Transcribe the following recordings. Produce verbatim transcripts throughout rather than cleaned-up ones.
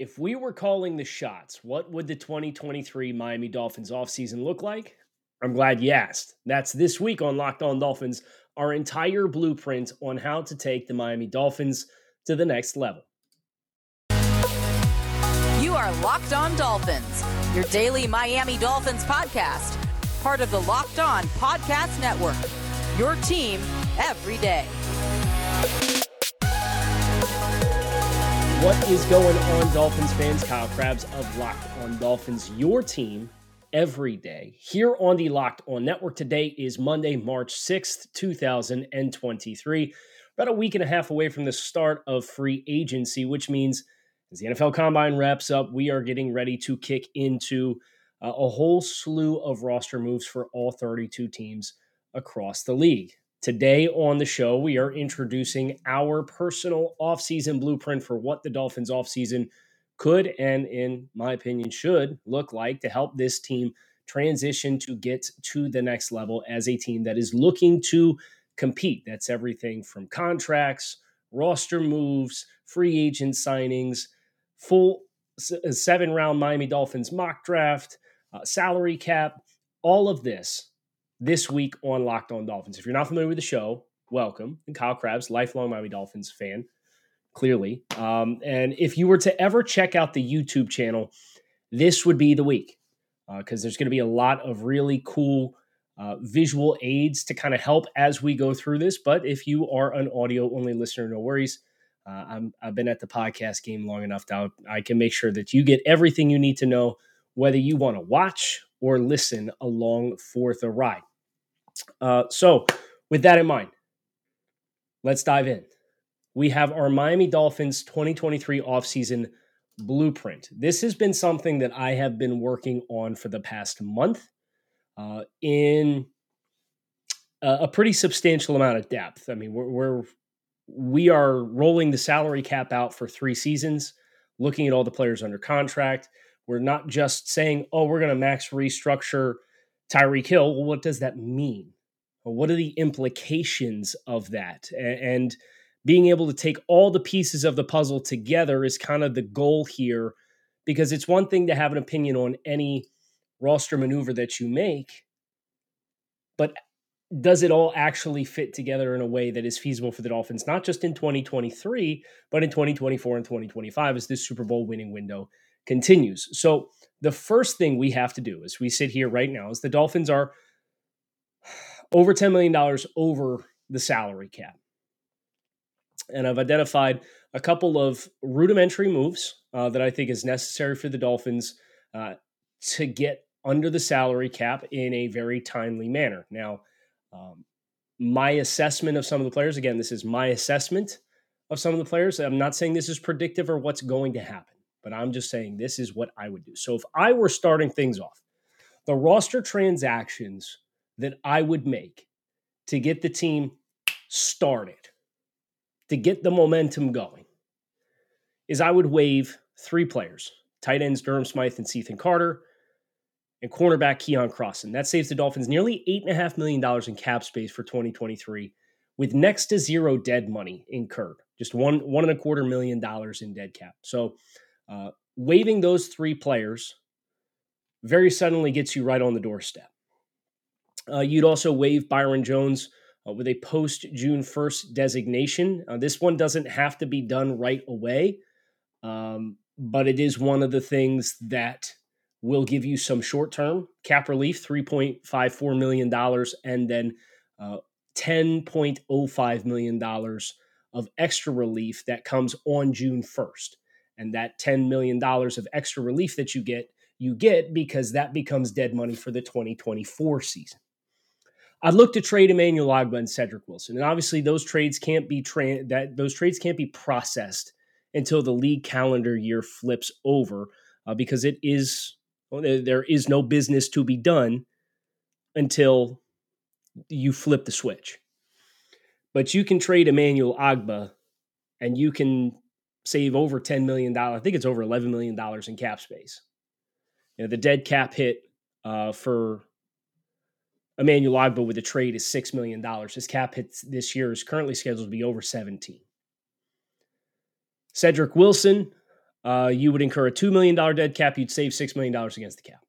If we were calling the shots, what would the twenty twenty-three Miami Dolphins offseason look like? I'm glad you asked. That's this week on Locked On Dolphins, our entire blueprint on how to take the Miami Dolphins to the next level. You are Locked On Dolphins, your daily Miami Dolphins podcast, part of the Locked On Podcast Network, your team every day. What is going on, Dolphins fans? Kyle Krabs of Locked On Dolphins, your team every day. Here on the Locked On Network, today is Monday, March sixth, two thousand twenty-three. About a week and a half away from the start of free agency, which means as the N F L Combine wraps up, we are getting ready to kick into uh, a whole slew of roster moves for all thirty-two teams across the league. Today on the show, we are introducing our personal offseason blueprint for what the Dolphins offseason could and, in my opinion, should look like to help this team transition to get to the next level as a team that is looking to compete. That's everything from contracts, roster moves, free agent signings, full seven-round Miami Dolphins mock draft, uh, salary cap, all of this. This week on Locked On Dolphins. If you're not familiar with the show, welcome. I'm Kyle Krabs, lifelong Miami Dolphins fan, clearly. Um, and if you were to ever check out the YouTube channel, this would be the week because uh, there's going to be a lot of really cool uh, visual aids to kind of help as we go through this. But if you are an audio-only listener, no worries. Uh, I'm, I've been at the podcast game long enough that I can make sure that you get everything you need to know, whether you want to watch or listen along for the ride. Uh, so with that in mind, let's dive in. We have our Miami Dolphins twenty twenty-three offseason blueprint. This has been something that I have been working on for the past month uh, in a, a pretty substantial amount of depth. I mean, we're, we're we are rolling the salary cap out for three seasons, looking at all the players under contract. We're not just saying, oh, we're going to max restructure Tyreek Hill. Well, what does that mean? Well, what are the implications of that? And being able to take all the pieces of the puzzle together is kind of the goal here, because it's one thing to have an opinion on any roster maneuver that you make, but does it all actually fit together in a way that is feasible for the Dolphins, not just in twenty twenty-three, but in twenty twenty-four and twenty twenty-five as this Super Bowl winning window continues. So the first thing we have to do as we sit here right now is the Dolphins are over ten million dollars over the salary cap. And I've identified a couple of rudimentary moves uh, that I think is necessary for the Dolphins uh, to get under the salary cap in a very timely manner. Now, um, my assessment of some of the players, again, this is my assessment of some of the players. I'm not saying this is predictive or what's going to happen, but I'm just saying this is what I would do. So if I were starting things off, the roster transactions that I would make to get the team started, to get the momentum going, is I would waive three players, tight ends Durham Smythe and Cethan Carter, and cornerback Keion Crossen. That saves the Dolphins nearly eight point five million dollars in cap space for twenty twenty-three, with next to zero dead money incurred, just one, one and a quarter million dollars in dead cap. So Uh, waiving those three players very suddenly gets you right on the doorstep. Uh, you'd also waive Byron Jones uh, with a post-June first designation. Uh, this one doesn't have to be done right away, um, but it is one of the things that will give you some short-term cap relief, three point five four million dollars, and then uh, ten point oh five million dollars of extra relief that comes on June first. And that ten million dollars of extra relief that you get, you get because that becomes dead money for the twenty twenty-four season. I'd look to trade Emmanuel Ogbah and Cedric Wilson, and obviously those trades can't be tra- that those trades can't be processed until the league calendar year flips over, uh, because it is well, there is no business to be done until you flip the switch. But you can trade Emmanuel Ogbah, and you can save over ten million dollars. I think it's over eleven million dollars in cap space. You know, the dead cap hit uh, for Emmanuel Ogbah with the trade is six million dollars. His cap hit this year is currently scheduled to be over seventeen. Cedric Wilson, Uh, you would incur a two million dollars dead cap. You'd save six million dollars against the cap.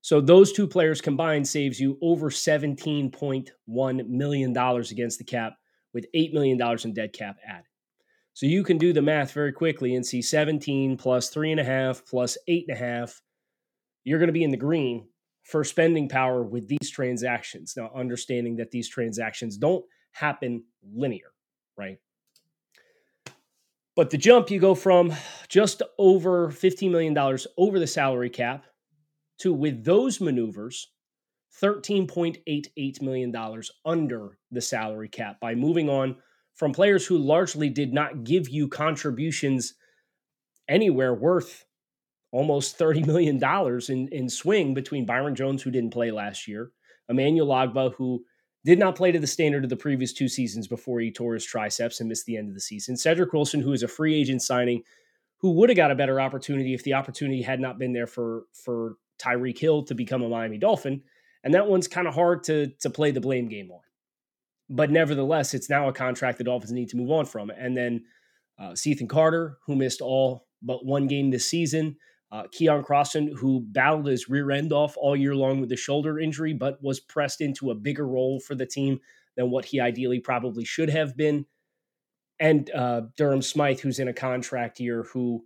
So those two players combined saves you over seventeen point one million dollars against the cap with eight million dollars in dead cap added. So you can do the math very quickly and see seventeen plus three and a half plus eight and a half. You're going to be in the green for spending power with these transactions. Now, understanding that these transactions don't happen linear, right? But the jump, you go from just over fifteen million dollars over the salary cap to, with those maneuvers, thirteen point eight eight million dollars under the salary cap by moving on from players who largely did not give you contributions anywhere worth almost thirty million dollars in, in swing between Byron Jones, who didn't play last year, Emmanuel Ogbah, who did not play to the standard of the previous two seasons before he tore his triceps and missed the end of the season, Cedric Wilson, who is a free agent signing, who would have got a better opportunity if the opportunity had not been there for, for Tyreek Hill to become a Miami Dolphin. And that one's kind of hard to, to play the blame game on. But nevertheless, it's now a contract the Dolphins need to move on from. And then uh, Cethan Carter, who missed all but one game this season, uh, Keion Crossen, who battled his rear end off all year long with a shoulder injury, but was pressed into a bigger role for the team than what he ideally probably should have been. And uh, Durham Smythe, who's in a contract year, who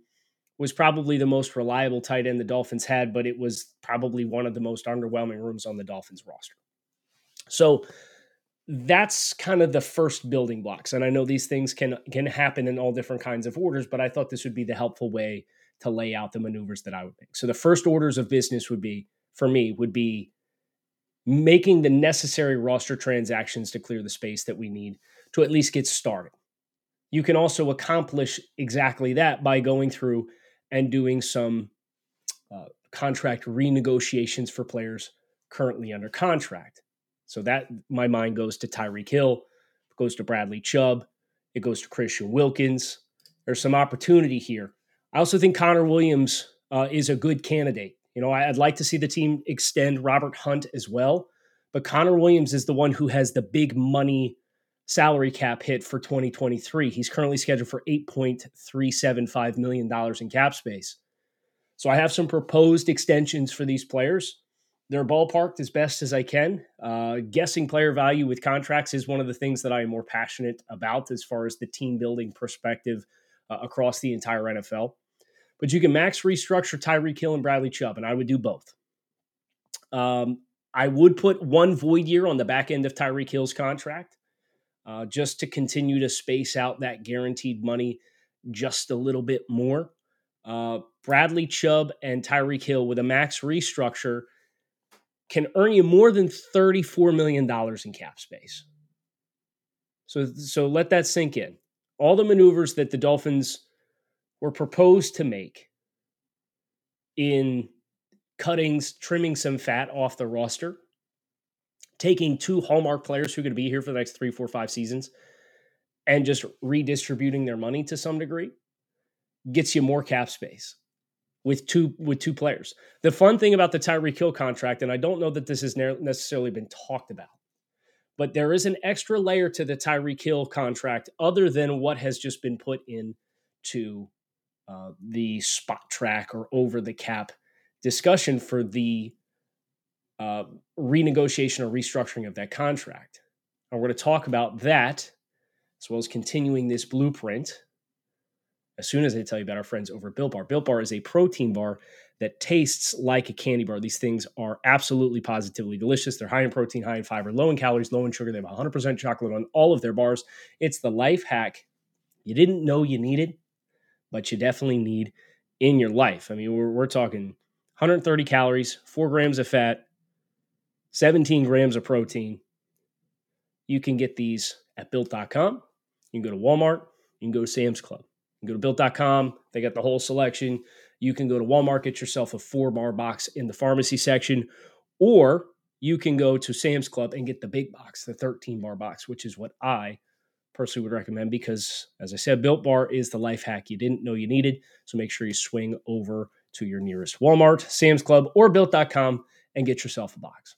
was probably the most reliable tight end the Dolphins had, but it was probably one of the most underwhelming rooms on the Dolphins roster. So that's kind of the first building blocks. And I know these things can can happen in all different kinds of orders, but I thought this would be the helpful way to lay out the maneuvers that I would make. So the first orders of business would be, for me, would be making the necessary roster transactions to clear the space that we need to at least get started. You can also accomplish exactly that by going through and doing some uh, contract renegotiations for players currently under contract. So that, my mind goes to Tyreek Hill, it goes to Bradley Chubb, it goes to Christian Wilkins. There's some opportunity here. I also think Connor Williams uh, is a good candidate. You know, I'd like to see the team extend Robert Hunt as well, but Connor Williams is the one who has the big money salary cap hit for twenty twenty-three. He's currently scheduled for eight point three seven five million dollars in cap space. So I have some proposed extensions for these players. They're ballparked as best as I can. Uh, guessing player value with contracts is one of the things that I am more passionate about as far as the team building perspective uh, across the entire N F L. But you can max restructure Tyreek Hill and Bradley Chubb, and I would do both. Um, I would put one void year on the back end of Tyreek Hill's contract. Uh, just to continue to space out that guaranteed money just a little bit more. Uh, Bradley Chubb and Tyreek Hill with a max restructure can earn you more than thirty-four million dollars in cap space. So, so let that sink in. All the maneuvers that the Dolphins were proposed to make in cuttings, trimming some fat off the roster, taking two hallmark players who are going to be here for the next three, four, five seasons and just redistributing their money to some degree gets you more cap space with two with two players. The fun thing about the Tyreek Hill contract, and I don't know that this has necessarily been talked about, but there is an extra layer to the Tyreek Hill contract other than what has just been put into uh, the spot track or over the cap discussion for the Uh, renegotiation or restructuring of that contract. And we're going to talk about that as well as continuing this blueprint as soon as I tell you about our friends over at Built Bar. Built Bar is a protein bar that tastes like a candy bar. These things are absolutely positively delicious. They're high in protein, high in fiber, low in calories, low in sugar. They have one hundred percent chocolate on all of their bars. It's the life hack you didn't know you needed, but you definitely need in your life. I mean, we're, we're talking one hundred thirty calories, four grams of fat, seventeen grams of protein. You can get these at built dot com. You can go to Walmart. You can go to Sam's Club. You can go to built dot com. They got the whole selection. You can go to Walmart, get yourself a four-bar box in the pharmacy section, or you can go to Sam's Club and get the big box, the thirteen-bar box, which is what I personally would recommend because, as I said, Built Bar is the life hack you didn't know you needed, so make sure you swing over to your nearest Walmart, Sam's Club, or built dot com and get yourself a box.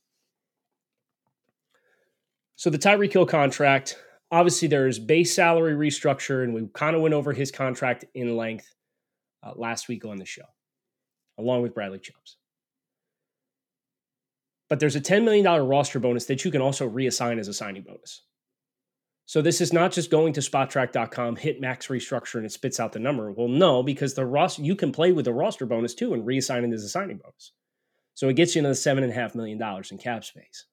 So the Tyreek Hill contract, obviously there is base salary restructure, and we kind of went over his contract in length. uh, last week on the show, along with Bradley Chubb. But there's a ten million dollars roster bonus that you can also reassign as a signing bonus. So this is not just going to spot track dot com, hit max restructure, and it spits out the number. Well, no, because the roster, you can play with the roster bonus too and reassign it as a signing bonus. So it gets you another seven point five million dollars in cap space.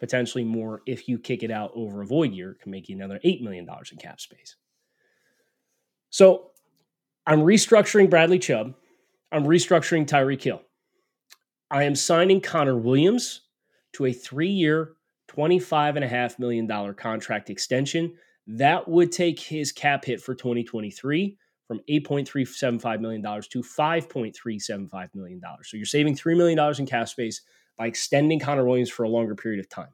Potentially more if you kick it out over a void year, it can make you another eight million dollars in cap space. So I'm restructuring Bradley Chubb. I'm restructuring Tyreek Hill. I am signing Connor Williams to a three-year, twenty-five point five million dollars contract extension. That would take his cap hit for twenty twenty-three from eight point three seven five million dollars to five point three seven five million dollars. So you're saving three million dollars in cap space by extending Connor Williams for a longer period of time.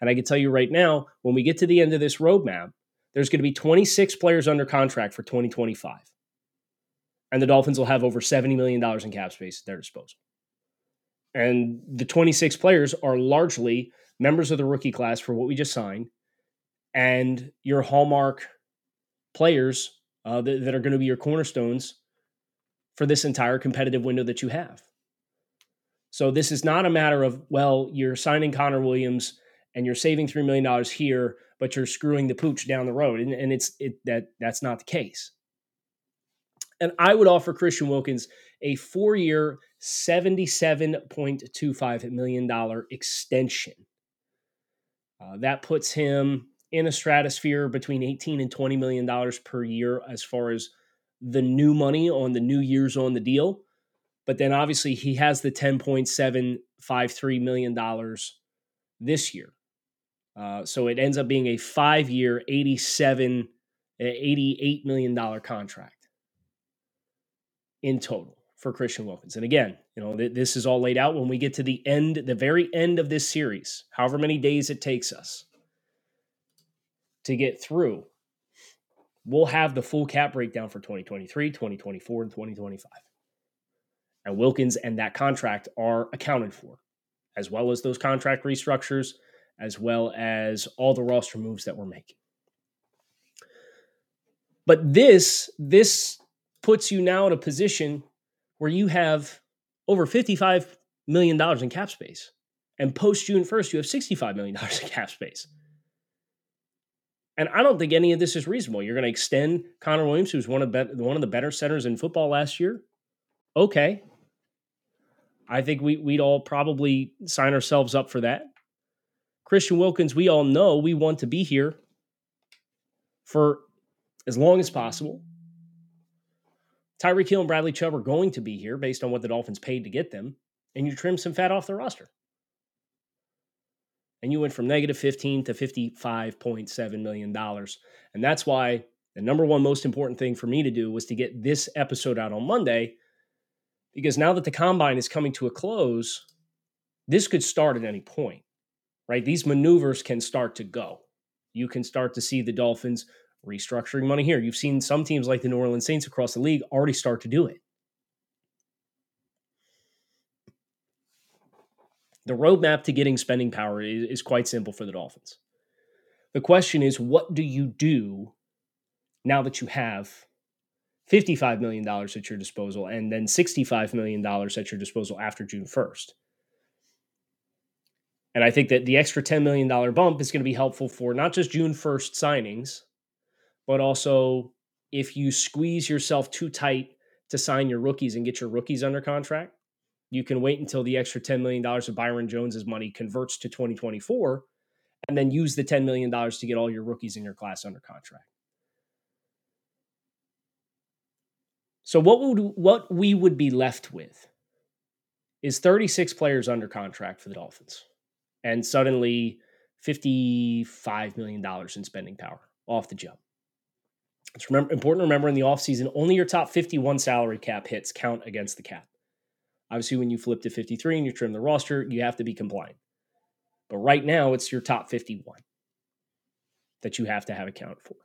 And I can tell you right now, when we get to the end of this roadmap, there's going to be twenty-six players under contract for twenty twenty-five. And the Dolphins will have over seventy million dollars in cap space at their disposal. And the twenty-six players are largely members of the rookie class for what we just signed, and your hallmark players uh, that, that are going to be your cornerstones for this entire competitive window that you have. So this is not a matter of, well, you're signing Connor Williams and you're saving three million dollars here, but you're screwing the pooch down the road. And, and it's it, that that's not the case. And I would offer Christian Wilkins a four-year, seventy-seven point two five million dollars extension. Uh, that puts him in a stratosphere between eighteen and twenty million dollars per year as far as the new money on the new years on the deal. But then obviously he has the ten point seven five three million dollars this year. Uh, so it ends up being a five-year, eighty-seven, eighty-eight million dollars contract in total for Christian Wilkins. And again, you know, th- this is all laid out when we get to the end, the very end of this series, however many days it takes us to get through, we'll have the full cap breakdown for twenty twenty-three, twenty twenty-four, and twenty twenty-five. And Wilkins and that contract are accounted for, as well as those contract restructures, as well as all the roster moves that we're making. But this, this, puts you now in a position where you have over fifty-five million dollars in cap space. And post-June first, you have sixty-five million dollars in cap space. And I don't think any of this is reasonable. You're going to extend Connor Williams, who's one of, be- one of the better centers in football last year? Okay. I think we, we'd all probably sign ourselves up for that. Christian Wilkins, we all know we want to be here for as long as possible. Tyreek Hill and Bradley Chubb are going to be here based on what the Dolphins paid to get them, and you trim some fat off the roster. And you went from negative fifteen to fifty-five point seven million dollars. And that's why the number one most important thing for me to do was to get this episode out on Monday, because now that the combine is coming to a close, this could start at any point, right? These maneuvers can start to go. You can start to see the Dolphins restructuring money here. You've seen some teams like the New Orleans Saints across the league already start to do it. The roadmap to getting spending power is, is quite simple for the Dolphins. The question is, what do you do now that you have fifty-five million dollars at your disposal and then sixty-five million dollars at your disposal after June first? And I think that the extra ten million dollars bump is going to be helpful for not just June first signings, but also if you squeeze yourself too tight to sign your rookies and get your rookies under contract, you can wait until the extra ten million dollars of Byron Jones's money converts to twenty twenty-four and then use the ten million dollars to get all your rookies in your class under contract. So what would, what we would be left with is thirty-six players under contract for the Dolphins and suddenly fifty-five million dollars in spending power off the jump. It's remember, important to remember in the offseason, only your top fifty-one salary cap hits count against the cap. Obviously, when you flip to fifty-three and you trim the roster, you have to be compliant. But right now, it's your top fifty-one that you have to have accounted for.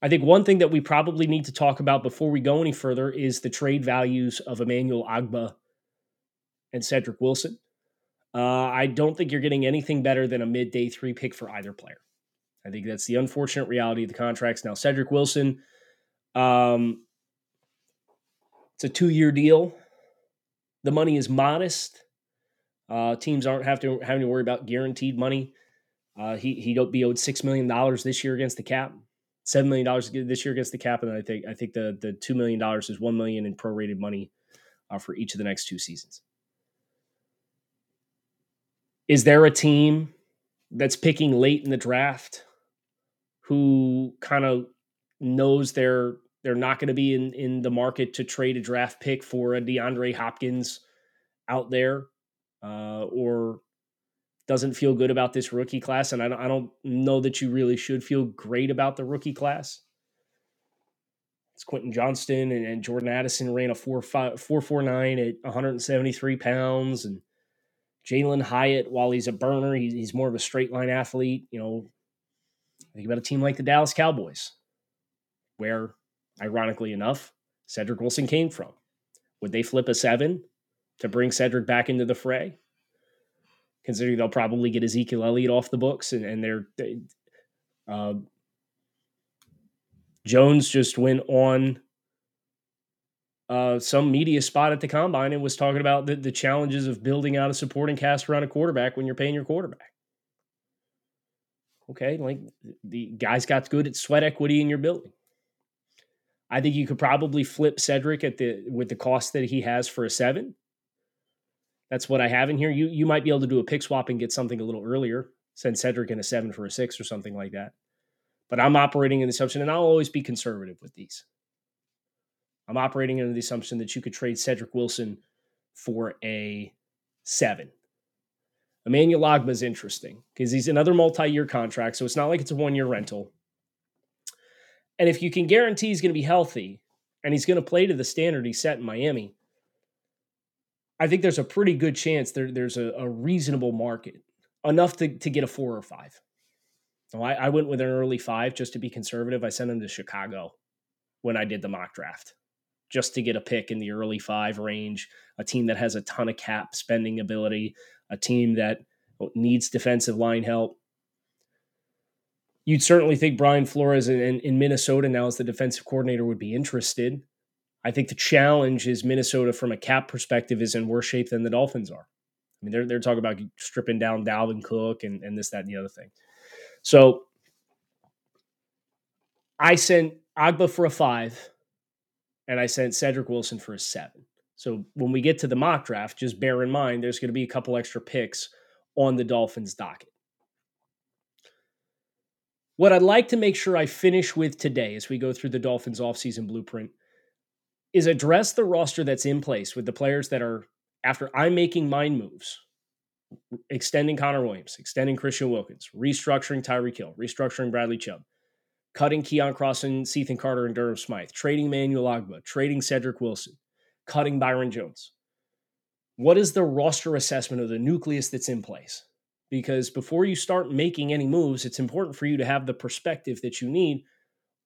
I think one thing that we probably need to talk about before we go any further is the trade values of Emmanuel Ogbah and Cedric Wilson. Uh, I don't think you're getting anything better than a mid-day three pick for either player. I think that's the unfortunate reality of the contracts. Now, Cedric Wilson, um, It's a two-year deal. The money is modest. Uh, teams aren't have to, having to worry about guaranteed money. Uh, he he'll be owed six million dollars this year against the cap, seven million dollars this year against the cap, and then I think I think the the two million dollars is one million in prorated money uh, for each of the next two seasons. Is there a team that's picking late in the draft who kind of knows they're they're not going to be in in the market to trade a draft pick for a DeAndre Hopkins out there, uh, or doesn't feel good about this rookie class? And I don't, I don't know that you really should feel great about the rookie class. It's Quentin Johnston and, and Jordan Addison ran a four point four four nine at one seventy-three pounds. And Jalen Hyatt, while he's a burner, he's, he's more of a straight line athlete. You know, I think about a team like the Dallas Cowboys, where, ironically enough, Cedric Wilson came from. Would they flip a seven to bring Cedric back into the fray? Considering they'll probably get Ezekiel Elliott off the books, and, and they're they, uh, Jones just went on uh, some media spot at the Combine and was talking about the, the challenges of building out a supporting cast around a quarterback when you're paying your quarterback. Okay, like the guys got good at sweat equity in your building. I think you could probably flip Cedric at the with the cost that he has for a seven. That's what I have in here. You you might be able to do a pick swap and get something a little earlier, send Cedric in a seven for a six or something like that. But I'm operating in the assumption, and I'll always be conservative with these. I'm operating under the assumption that you could trade Cedric Wilson for a seven. Emmanuel Ogbah is interesting because he's another multi-year contract, so it's not like it's a one-year rental. And if you can guarantee he's going to be healthy and he's going to play to the standard he set in Miami, I think there's a pretty good chance there, there's a, a reasonable market, enough to, to get a four or five. So I, I went with an early five just to be conservative. I sent him to Chicago when I did the mock draft just to get a pick in the early five range, a team that has a ton of cap spending ability, a team that needs defensive line help. You'd certainly think Brian Flores in, in, in Minnesota now as the defensive coordinator would be interested. I think the challenge is Minnesota from a cap perspective is in worse shape than the Dolphins are. I mean, they're they're talking about stripping down Dalvin Cook and, and this, that, and the other thing. So I sent Ogbah for a five, and I sent Cedric Wilson for a seven. So when we get to the mock draft, just bear in mind there's going to be a couple extra picks on the Dolphins' docket. What I'd like to make sure I finish with today as we go through the Dolphins' offseason blueprint is address the roster that's in place with the players that are, after I'm making mine moves, extending Connor Williams, extending Christian Wilkins, restructuring Tyreek Hill, restructuring Bradley Chubb, cutting Keion Crossen, Cethan Carter, and Durham Smythe, trading Emmanuel Ogbah, trading Cedric Wilson, cutting Byron Jones. What is the roster assessment of the nucleus that's in place? Because before you start making any moves, it's important for you to have the perspective that you need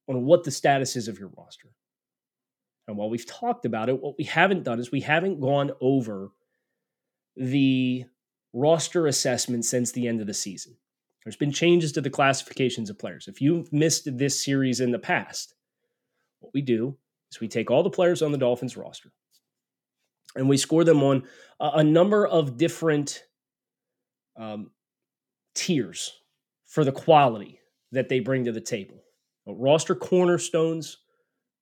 on what the status is of your roster. And while we've talked about it, what we haven't done is we haven't gone over the roster assessment since the end of the season. There's been changes to the classifications of players. If you've missed this series in the past, what we do is we take all the players on the Dolphins roster and we score them on a number of different um, tiers for the quality that they bring to the table. Roster cornerstones,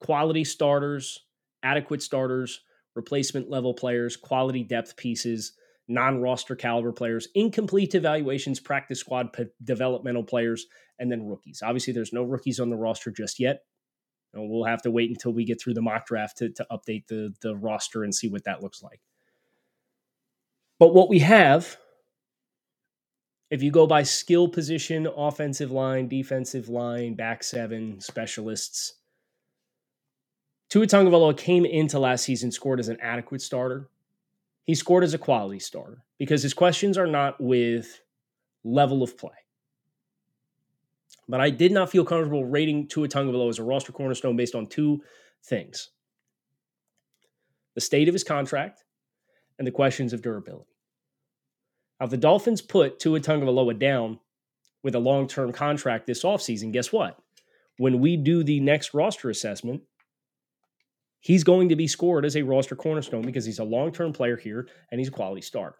quality starters, adequate starters, replacement level players, quality depth pieces, non-roster caliber players, incomplete evaluations, practice squad p- developmental players, and then rookies. Obviously, there's no rookies on the roster just yet. And we'll have to wait until we get through the mock draft to, to update the, the roster and see what that looks like. But what we have, if you go by skill position, offensive line, defensive line, back seven, specialists, Tua Tagovailoa came into last season, scored as an adequate starter. He scored as a quality starter because his questions are not with level of play. But I did not feel comfortable rating Tua Tagovailoa as a roster cornerstone based on two things: the state of his contract and the questions of durability. Now, if the Dolphins put Tua Tagovailoa down with a long-term contract this offseason, guess what? When we do the next roster assessment, he's going to be scored as a roster cornerstone because he's a long-term player here and he's a quality starter.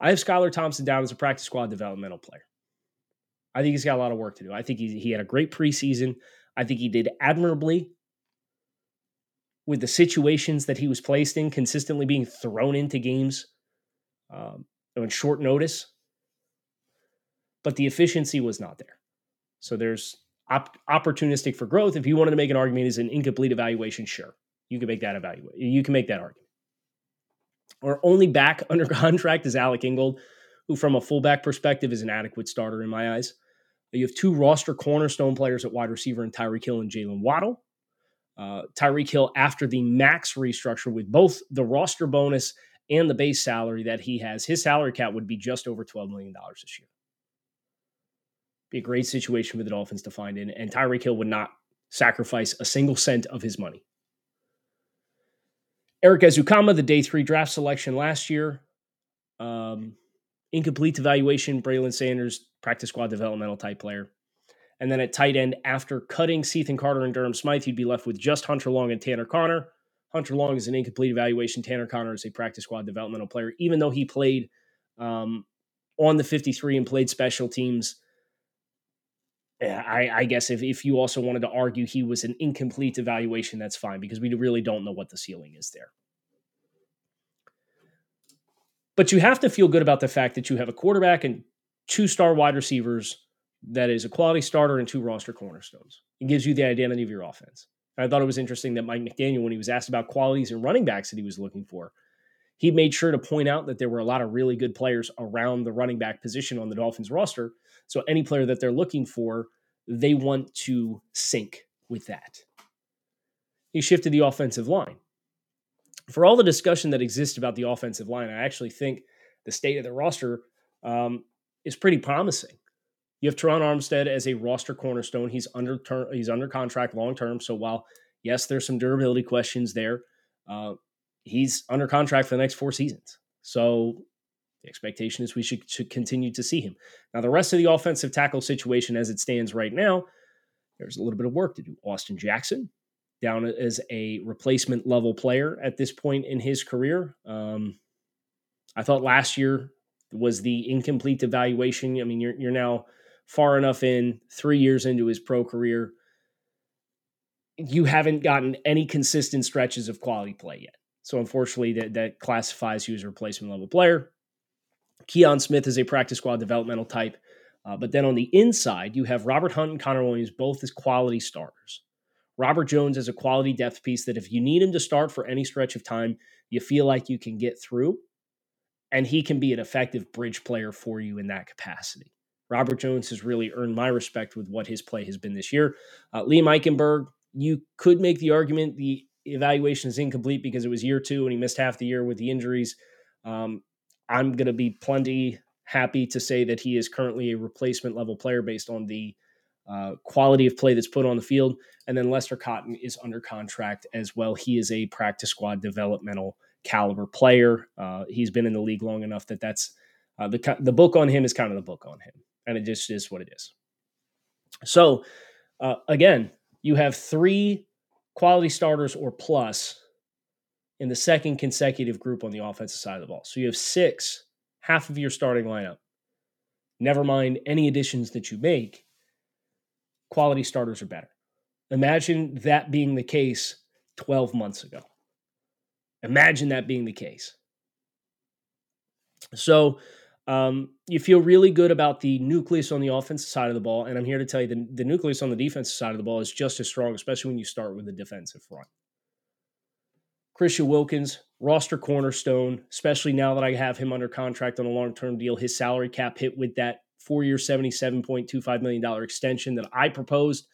I have Skyler Thompson down as a practice squad developmental player. I think he's got a lot of work to do. I think he, he had a great preseason. I think he did admirably with the situations that he was placed in, consistently being thrown into games um, on short notice. But the efficiency was not there. So there's Op- opportunistic for growth. If you wanted to make an argument as an incomplete evaluation, sure, you can make that evaluate. You can make that argument. Our only back under contract is Alec Ingold, who, from a fullback perspective, is an adequate starter in my eyes. You have two roster cornerstone players at wide receiver in Tyreek Hill and Jalen Waddle. Uh, Tyreek Hill, after the max restructure with both the roster bonus and the base salary that he has, his salary cap would be just over twelve million dollars this year. Be a great situation for the Dolphins to find in, and Tyreek Hill would not sacrifice a single cent of his money. Eric Ezukama, the day three draft selection last year. Um, incomplete evaluation, Braylon Sanders, practice squad developmental type player. And then at tight end, after cutting Cethan Carter and Durham Smythe, you'd be left with just Hunter Long and Tanner Connor. Hunter Long is an incomplete evaluation. Tanner Connor is a practice squad developmental player, even though he played um, on the fifty-three and played special teams. I, I guess if, if you also wanted to argue he was an incomplete evaluation, that's fine, because we really don't know what the ceiling is there. But you have to feel good about the fact that you have a quarterback and two star wide receivers that is a quality starter and two roster cornerstones. It gives you the identity of your offense. And I thought it was interesting that Mike McDaniel, when he was asked about qualities and running backs that he was looking for, he made sure to point out that there were a lot of really good players around the running back position on the Dolphins roster. So any player that they're looking for, they want to sync with that. He shifted the offensive line. For all the discussion that exists about the offensive line, I actually think the state of the roster um, is pretty promising. You have Teron Armstead as a roster cornerstone. He's under ter- he's under contract long-term. So while, yes, there's some durability questions there, uh, he's under contract for the next four seasons. So the expectation is we should, should continue to see him. Now, the rest of the offensive tackle situation as it stands right now, there's a little bit of work to do. Austin Jackson, down as a replacement level player at this point in his career. Um, I thought last year was the incomplete evaluation. I mean, you're, you're now far enough in, three years into his pro career. You haven't gotten any consistent stretches of quality play yet. So unfortunately, that, that classifies you as a replacement level player. Keon Smith is a practice squad developmental type. Uh, but then on the inside, you have Robert Hunt and Connor Williams, both as quality starters. Robert Jones is a quality depth piece that if you need him to start for any stretch of time, you feel like you can get through. And he can be an effective bridge player for you in that capacity. Robert Jones has really earned my respect with what his play has been this year. Uh, Liam Eichenberg, you could make the argument the evaluation is incomplete because it was year two and he missed half the year with the injuries. Um, I'm going to be plenty happy to say that he is currently a replacement level player based on the uh, quality of play that's put on the field. And then Lester Cotton is under contract as well. He is a practice squad developmental caliber player. Uh, he's been in the league long enough that that's uh, the, the book on him is kind of the book on him. And it just is what it is. So uh, again, you have three quality starters or plus in the second consecutive group on the offensive side of the ball. So you have six, half of your starting lineup. Never mind any additions that you make, quality starters are better. Imagine that being the case twelve months ago. Imagine that being the case. So um, you feel really good about the nucleus on the offensive side of the ball, and I'm here to tell you the, the nucleus on the defensive side of the ball is just as strong, especially when you start with the defensive front. Christian Wilkins, roster cornerstone, especially now that I have him under contract on a long-term deal. His salary cap hit with that four-year seventy-seven point two five million dollars extension that I proposed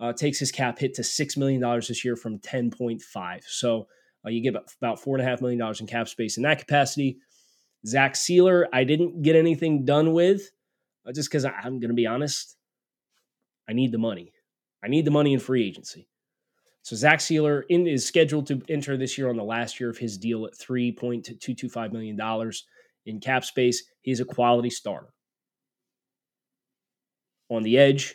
uh, takes his cap hit to six million dollars this year from ten point five. So uh, you get about four point five million dollars in cap space in that capacity. Zach Sieler, I didn't get anything done with uh, just because I'm going to be honest. I need the money. I need the money in free agency. So Zach Sieler in, is scheduled to enter this year on the last year of his deal at three point two two five million dollars in cap space. He's a quality starter. On the edge,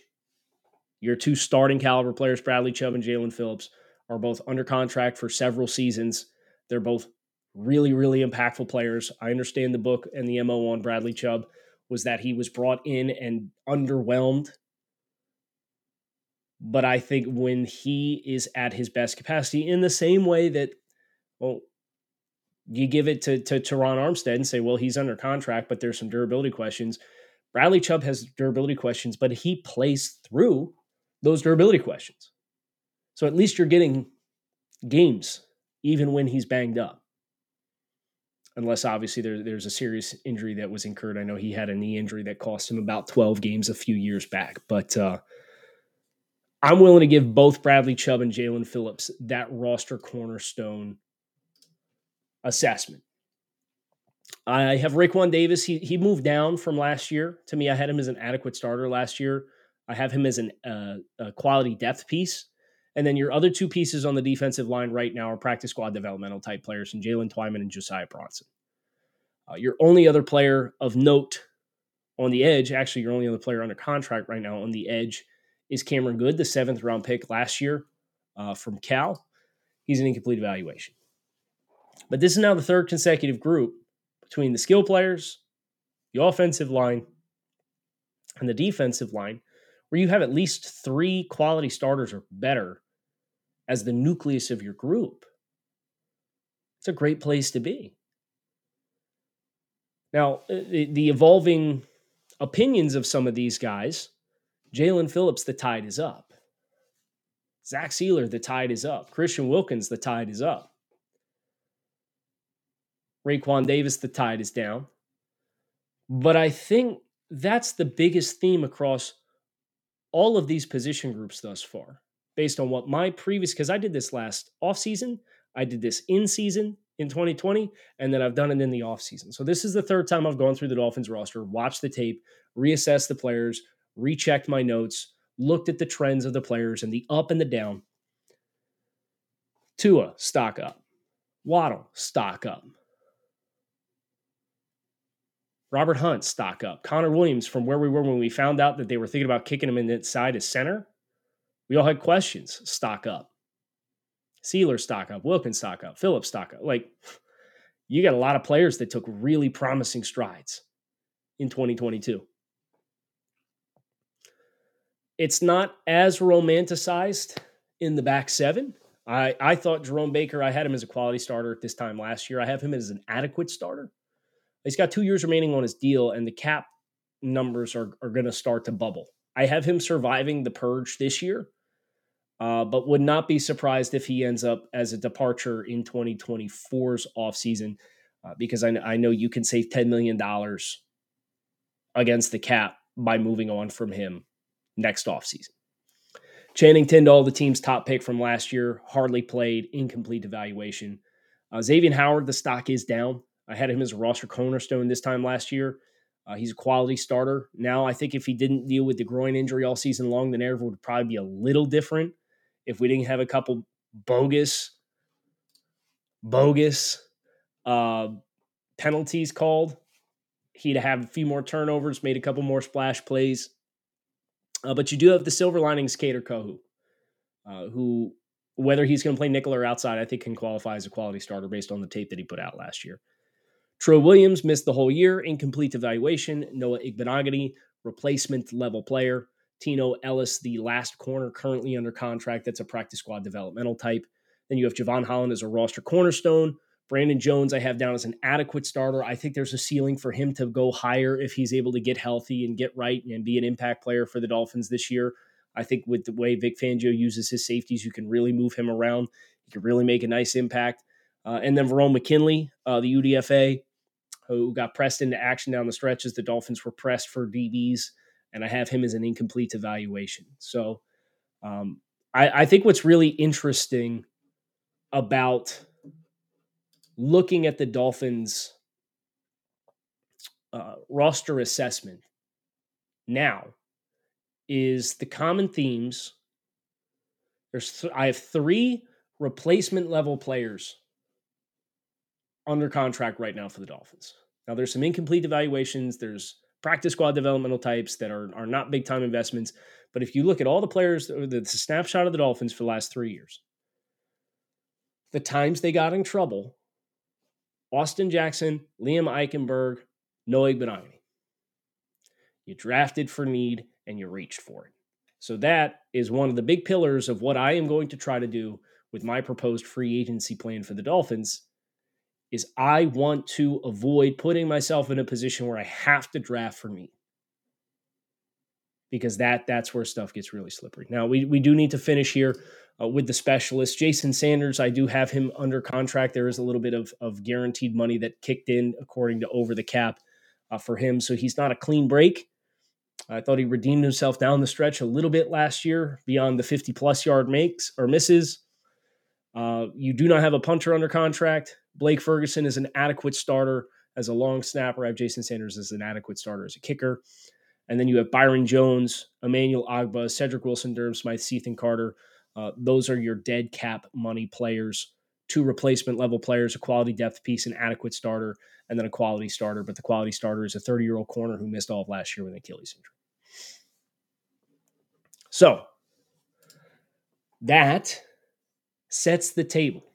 your two starting caliber players, Bradley Chubb and Jalen Phillips, are both under contract for several seasons. They're both really, really impactful players. I understand the book and the M O on Bradley Chubb was that he was brought in and underwhelmed. But I think when he is at his best capacity, in the same way that, well, you give it to, to Teron Armstead and say, well, he's under contract, but there's some durability questions. Bradley Chubb has durability questions, but he plays through those durability questions. So at least you're getting games, even when he's banged up. Unless, obviously, there, there's a serious injury that was incurred. I know he had a knee injury that cost him about twelve games a few years back. But uh, I'm willing to give both Bradley Chubb and Jalen Phillips that roster cornerstone assessment. I have Raekwon Davis. He he moved down from last year. To me, I had him as an adequate starter last year. I have him as an, uh, a quality depth piece. And then your other two pieces on the defensive line right now are practice squad developmental type players, and Jalen Twyman and Josiah Bronson. Uh, your only other player of note on the edge, actually your only other player under contract right now on the edge, is Cameron Good, the seventh round pick last year uh, from Cal. He's an incomplete evaluation. But this is now the third consecutive group between the skill players, the offensive line, and the defensive line, where you have at least three quality starters or better as the nucleus of your group. It's a great place to be. Now, the, the evolving opinions of some of these guys, Jalen Phillips, the tide is up. Zach Sieler, the tide is up. Christian Wilkins, the tide is up. Raekwon Davis, the tide is down. But I think that's the biggest theme across all of these position groups thus far, based on what my previous, because I did this last offseason, I did this in season in twenty twenty, and then I've done it in the offseason. So this is the third time I've gone through the Dolphins roster, watched the tape, reassessed the players, rechecked my notes, looked at the trends of the players and the up and the down. Tua, stock up. Waddle, stock up. Robert Hunt, stock up. Connor Williams, from where we were when we found out that they were thinking about kicking him in the side as center, we all had questions. Stock up. Sieler, stock up. Wilkins, stock up. Phillips, stock up. Like, you got a lot of players that took really promising strides in twenty twenty-two. It's not as romanticized in the back seven. I, I thought Jerome Baker, I had him as a quality starter at this time last year. I have him as an adequate starter. He's got two years remaining on his deal, and the cap numbers are, are going to start to bubble. I have him surviving the purge this year, uh, but would not be surprised if he ends up as a departure in twenty twenty-four's offseason, uh, because I, I know you can save ten million dollars against the cap by moving on from him next offseason. Channing Tindall, the team's top pick from last year, hardly played, incomplete evaluation. Uh, Xavier Howard, the stock is down. I had him as a roster cornerstone this time last year. Uh, he's a quality starter. Now, I think if he didn't deal with the groin injury all season long, the narrative would probably be a little different if we didn't have a couple bogus, bogus uh, penalties called. He'd have a few more turnovers, made a couple more splash plays. Uh, but you do have the silver linings, Cethan Carter, uh, who, whether he's going to play nickel or outside, I think can qualify as a quality starter based on the tape that he put out last year. Troy Williams missed the whole year, incomplete evaluation. Noah Igbenogany, replacement level player. Tino Ellis, the last corner currently under contract. That's a practice squad developmental type. Then you have Javon Holland as a roster cornerstone. Brandon Jones I have down as an adequate starter. I think there's a ceiling for him to go higher if he's able to get healthy and get right and be an impact player for the Dolphins this year. I think with the way Vic Fangio uses his safeties, you can really move him around. He can really make a nice impact. Uh, and then Verone McKinley, uh, the U D F A, who got pressed into action down the stretch as the Dolphins were pressed for D Bs, and I have him as an incomplete evaluation. So um, I, I think what's really interesting about looking at the Dolphins uh, roster assessment now is the common themes. There's th- I have three replacement-level players under contract right now for the Dolphins. Now, there's some incomplete evaluations. There's practice squad developmental types that are, are not big-time investments. But if you look at all the players, the, the snapshot of the Dolphins for the last three years, the times they got in trouble, Austin Jackson, Liam Eichenberg, Noah Benogany. You drafted for need and you reached for it. So that is one of the big pillars of what I am going to try to do with my proposed free agency plan for the Dolphins is I want to avoid putting myself in a position where I have to draft for need. Because that that's where stuff gets really slippery. Now, we, we do need to finish here uh, with the specialist. Jason Sanders, I do have him under contract. There is a little bit of, of guaranteed money that kicked in, according to Over the Cap, uh, for him. So he's not a clean break. I thought he redeemed himself down the stretch a little bit last year beyond the fifty-plus yard makes or misses. Uh, you do not have a punter under contract. Blake Ferguson is an adequate starter as a long snapper. I have Jason Sanders as an adequate starter as a kicker. And then you have Byron Jones, Emmanuel Ogbah, Cedric Wilson, Durham Smythe, Cethan Carter. Uh, those are your dead cap money players, two replacement level players, a quality depth piece, an adequate starter, and then a quality starter. But the quality starter is a thirty-year-old corner who missed all of last year with an Achilles injury. So that sets the table.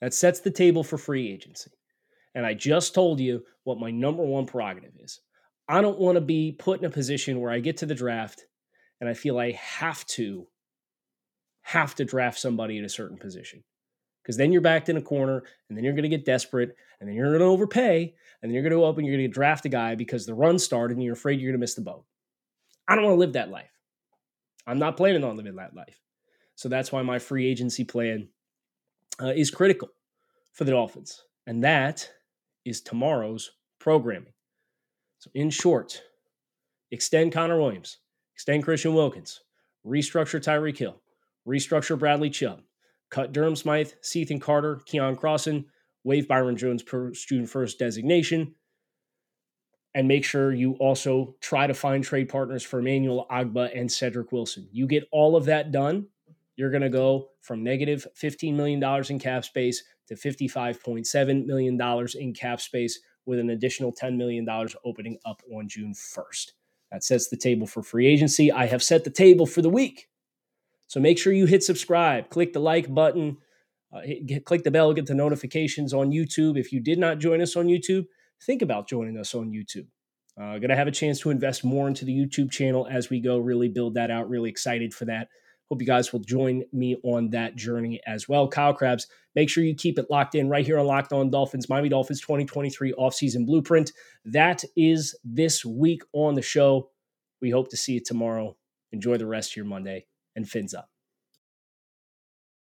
That sets the table for free agency. And I just told you what my number one prerogative is. I don't want to be put in a position where I get to the draft and I feel I have to, have to draft somebody at a certain position. Because then you're backed in a corner and then you're going to get desperate and then you're going to overpay and then you're going to go up and you're going to draft a guy because the run started and you're afraid you're going to miss the boat. I don't want to live that life. I'm not planning on living that life. So that's why my free agency plan uh, is critical for the Dolphins. And that is tomorrow's programming. So in short, extend Connor Williams, extend Christian Wilkins, restructure Tyreek Hill, restructure Bradley Chubb, cut Durham Smythe, Cethan Carter, Keion Crossen, waive Byron Jones per student first designation, and make sure you also try to find trade partners for Emmanuel Ogbah and Cedric Wilson. You get all of that done, you're going to go from negative fifteen million dollars in cap space to fifty-five point seven million dollars in cap space, with an additional ten million dollars opening up on June first. That sets the table for free agency. I have set the table for the week. So make sure you hit subscribe, click the like button, uh, hit, get, click the bell, get the notifications on YouTube. If you did not join us on YouTube, think about joining us on YouTube. Uh, going to have a chance to invest more into the YouTube channel as we go, really build that out, really excited for that. Hope you guys will join me on that journey as well. Kyle Krabs, make sure you keep it locked in right here on Locked On Dolphins, Miami Dolphins twenty twenty-three offseason blueprint. That is this week on the show. We hope to see you tomorrow. Enjoy the rest of your Monday and fins up.